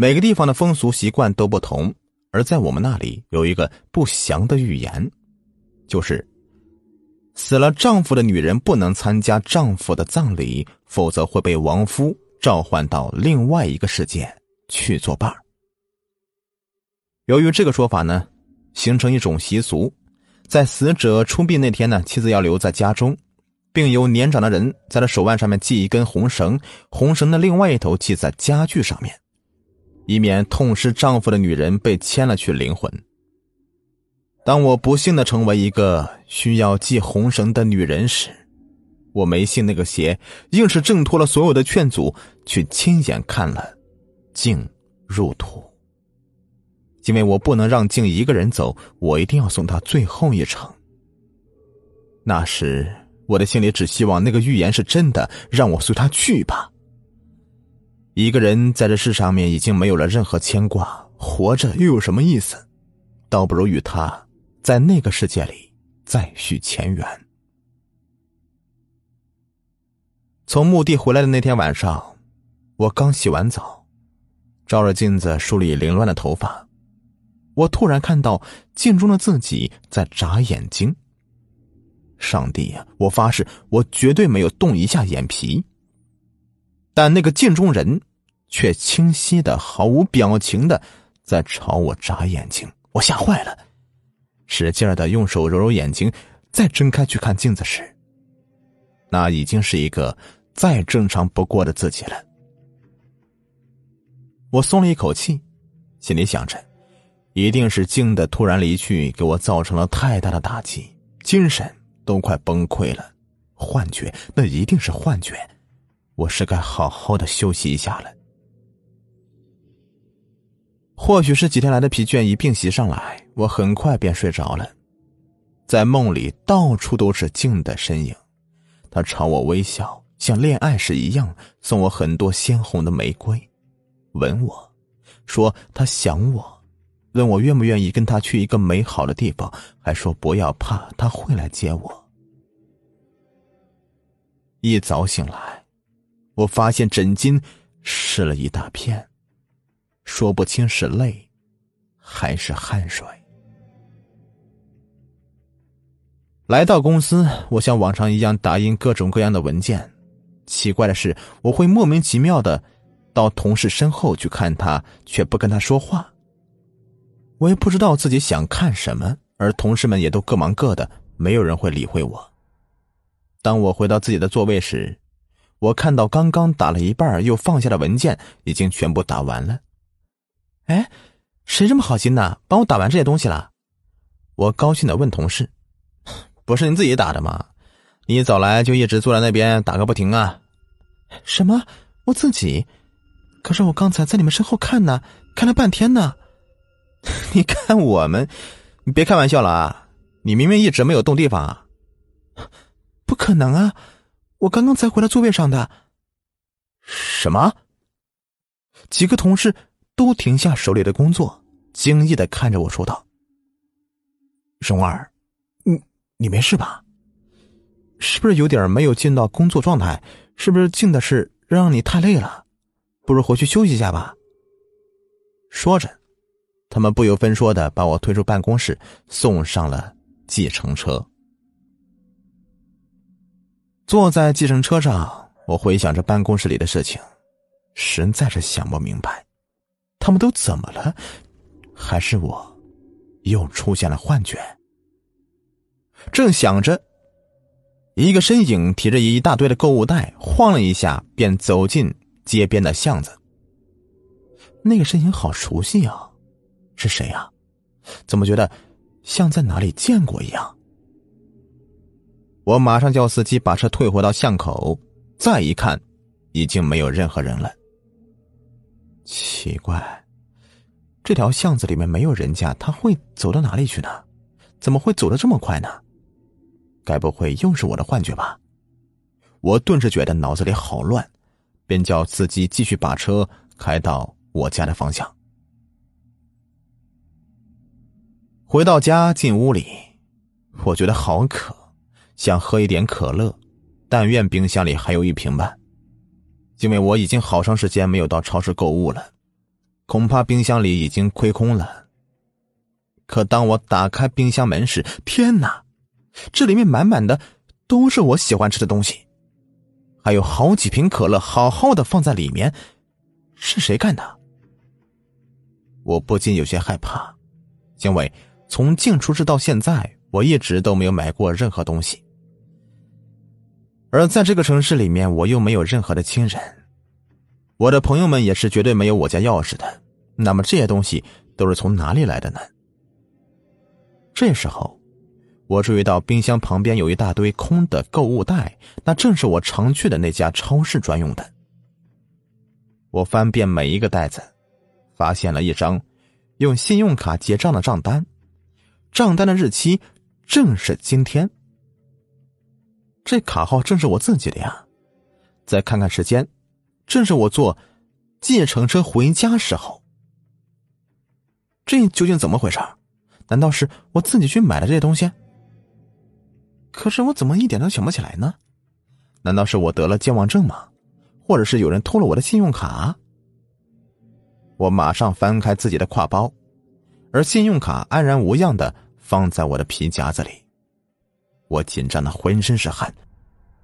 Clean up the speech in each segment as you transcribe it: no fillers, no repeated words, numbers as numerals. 每个地方的风俗习惯都不同，而在我们那里有一个不祥的预言，就是死了丈夫的女人不能参加丈夫的葬礼，否则会被亡夫召唤到另外一个世界去作伴。由于这个说法呢，形成一种习俗，在死者出殡那天呢，妻子要留在家中，并由年长的人在他手腕上面系一根红绳，红绳的另外一头系在家具上面，以免痛失丈夫的女人被牵了去灵魂。当我不幸地成为一个需要系红绳的女人时，我没信那个邪，硬是挣脱了所有的劝阻，去亲眼看了静入土。因为我不能让静一个人走，我一定要送她最后一程。那时我的心里只希望那个预言是真的，让我随她去吧。一个人在这世上面已经没有了任何牵挂，活着又有什么意思？倒不如与他在那个世界里再续前缘。从墓地回来的那天晚上，我刚洗完澡，照着镜子梳理凌乱的头发，我突然看到镜中的自己在眨眼睛。上帝呀，我发誓我绝对没有动一下眼皮，但那个镜中人却清晰的毫无表情的在朝我眨眼睛。我吓坏了，使劲的用手揉揉眼睛，再睁开去看镜子时，那已经是一个再正常不过的自己了。我松了一口气，心里想着一定是镜的突然离去给我造成了太大的打击，精神都快崩溃了，幻觉，那一定是幻觉，我是该好好的休息一下了。或许是几天来的疲倦一并袭上来，我很快便睡着了。在梦里到处都是静的身影，他朝我微笑，像恋爱时一样，送我很多鲜红的玫瑰，吻我，说他想我，问我愿不愿意跟他去一个美好的地方，还说不要怕，他会来接我。一早醒来，我发现枕巾湿了一大片，说不清是泪还是汗水。来到公司，我像往常一样打印各种各样的文件，奇怪的是我会莫名其妙的到同事身后去看他，却不跟他说话。我也不知道自己想看什么，而同事们也都各忙各的，没有人会理会我。当我回到自己的座位时，我看到刚刚打了一半又放下的文件已经全部打完了。哎，谁这么好心呢，帮我打完这些东西了？我高兴地问同事。不是你自己打的吗？你早来就一直坐在那边打个不停啊。什么？我自己？可是我刚才在你们身后看呢，看了半天呢。你看我们，你别开玩笑了啊，你明明一直没有动地方啊。不可能啊，我刚刚才回到座位上的。什么？几个同事都停下手里的工作，惊异地看着我说道：“蓉儿，你没事吧？是不是有点没有进到工作状态？是不是静的事让你太累了？不如回去休息一下吧。”说着，他们不由分说地把我推出办公室，送上了计程车。坐在计程车上，我回想着办公室里的事情，实在是想不明白。他们都怎么了？还是我又出现了幻觉？正想着，一个身影提着一大堆的购物袋晃了一下，便走进街边的巷子。那个身影好熟悉啊，是谁啊？怎么觉得像在哪里见过一样？我马上叫司机把车退回到巷口，再一看，已经没有任何人了。奇怪，这条巷子里面没有人家，他会走到哪里去呢？怎么会走得这么快呢？该不会又是我的幻觉吧？我顿时觉得脑子里好乱，便叫司机继续把车开到我家的方向。回到家，进屋里，我觉得好渴，想喝一点可乐，但愿冰箱里还有一瓶吧。因为我已经好长时间没有到超市购物了，恐怕冰箱里已经亏空了。可当我打开冰箱门时，天哪，这里面满满的都是我喜欢吃的东西，还有好几瓶可乐好好的放在里面，是谁干的？我不禁有些害怕，因为从进出事到现在，我一直都没有买过任何东西。而在这个城市里面，我又没有任何的亲人，我的朋友们也是绝对没有我家钥匙的，那么这些东西都是从哪里来的呢？这时候我注意到冰箱旁边有一大堆空的购物袋，那正是我常去的那家超市专用的。我翻遍每一个袋子，发现了一张用信用卡结账的账单，账单的日期正是今天。这卡号正是我自己的呀。再看看时间，正是我坐计程车回家时候。这究竟怎么回事？难道是我自己去买的这些东西？可是我怎么一点都想不起来呢？难道是我得了健忘症吗？或者是有人偷了我的信用卡？我马上翻开自己的挎包，而信用卡安然无恙地放在我的皮夹子里。我紧张的浑身是汗，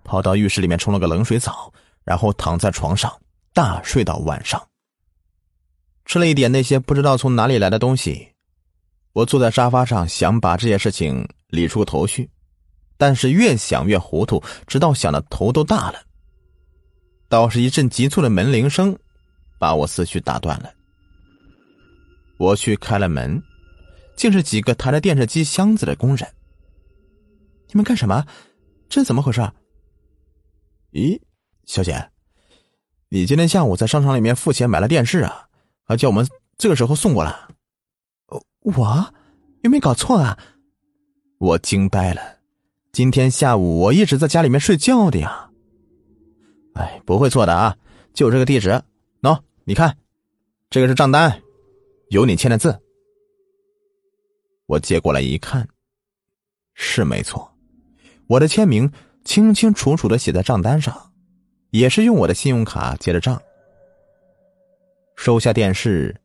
跑到浴室里面冲了个冷水澡，然后躺在床上大睡到晚上。吃了一点那些不知道从哪里来的东西，我坐在沙发上想把这些事情理出个头绪，但是越想越糊涂，直到想的头都大了。倒是一阵急促的门铃声把我思绪打断了。我去开了门，竟是几个抬着电视机箱子的工人。你们干什么？这怎么回事？咦，小姐，你今天下午在商场里面付钱买了电视啊，还叫我们这个时候送过来。我有没有搞错啊？我惊呆了，今天下午我一直在家里面睡觉的呀。哎，不会错的啊，就这个地址。喏，你看，这个是账单，有你签的字。我接过来一看，是没错。我的签名清清楚楚地写在账单上，也是用我的信用卡结的账。收下电视，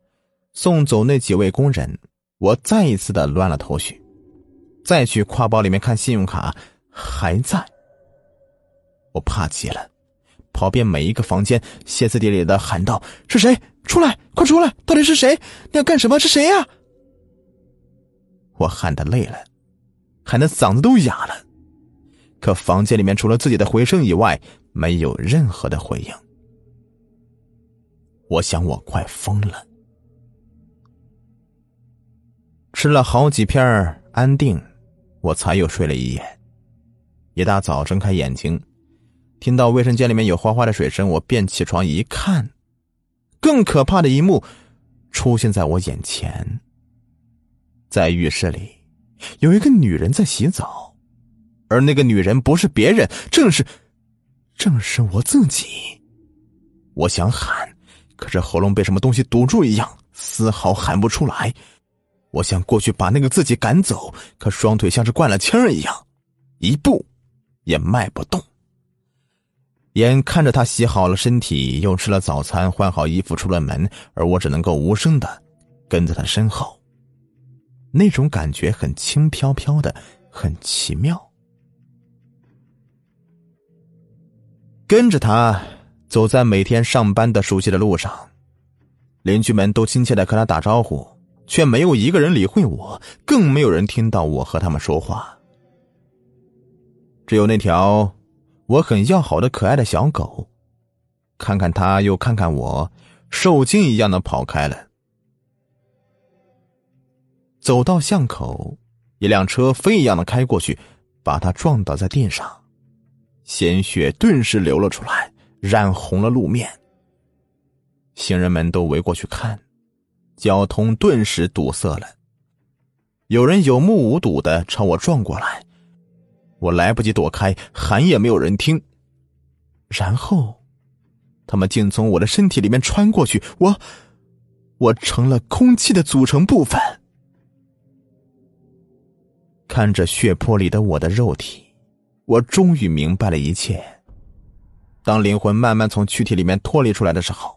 送走那几位工人，我再一次地乱了头绪。再去挎包里面看，信用卡还在。我怕极了，跑遍每一个房间，歇斯底里地喊道：是谁？出来，快出来，到底是谁？你要干什么？是谁呀？我喊得累了，喊得嗓子都哑了，可房间里面除了自己的回声以外，没有任何的回应。我想我快疯了。吃了好几片安定，我才又睡了一夜。一大早睁开眼睛，听到卫生间里面有哗哗的水声，我便起床一看，更可怕的一幕出现在我眼前。在浴室里有一个女人在洗澡，而那个女人不是别人，正是我自己。我想喊，可是喉咙被什么东西堵住一样，丝毫喊不出来。我想过去把那个自己赶走，可双腿像是灌了气一样，一步也迈不动。眼看着她洗好了身体，又吃了早餐，换好衣服出了门，而我只能够无声地跟在她身后。那种感觉很轻飘飘的，很奇妙。跟着他走在每天上班的熟悉的路上，邻居们都亲切地和他打招呼，却没有一个人理会我，更没有人听到我和他们说话。只有那条我很要好的可爱的小狗，看看他又看看我，受惊一样的跑开了。走到巷口，一辆车飞一样的开过去，把他撞倒在地上，鲜血顿时流了出来，染红了路面。行人们都围过去看，交通顿时堵塞了。有人有目无睹的朝我撞过来，我来不及躲开，喊也没有人听。然后他们竟从我的身体里面穿过去，我成了空气的组成部分。看着血泊里的我的肉体，我终于明白了一切。当灵魂慢慢从躯体里面脱离出来的时候，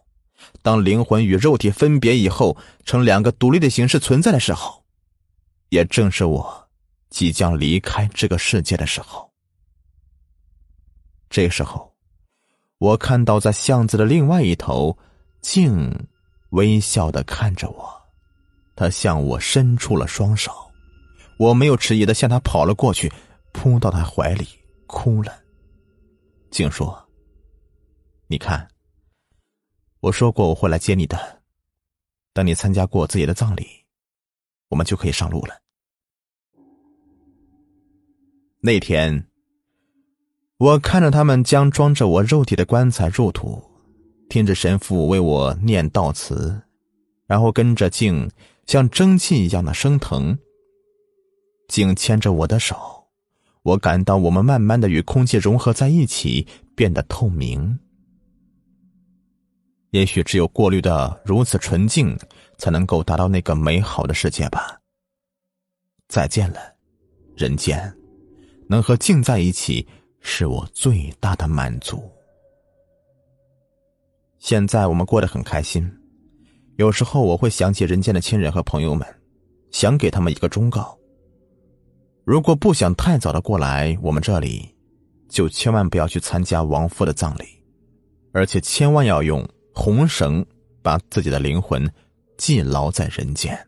当灵魂与肉体分别以后，成两个独立的形式存在的时候，也正是我即将离开这个世界的时候。这时候，我看到在巷子的另外一头，静微笑地看着我，他向我伸出了双手，我没有迟疑地向他跑了过去，扑到他怀里哭了。静说：“你看，我说过我会来接你的，等你参加过自己的葬礼，我们就可以上路了。”那天，我看着他们将装着我肉体的棺材入土，听着神父为我念悼词，然后跟着静像蒸汽一样的升腾。静牵着我的手，我感到我们慢慢的与空气融合在一起，变得透明。也许只有过滤的如此纯净，才能够达到那个美好的世界吧。再见了，人间，能和静在一起是我最大的满足。现在我们过得很开心，有时候我会想起人间的亲人和朋友们，想给他们一个忠告。如果不想太早的过来我们这里，就千万不要去参加亡夫的葬礼，而且千万要用红绳把自己的灵魂系牢在人间。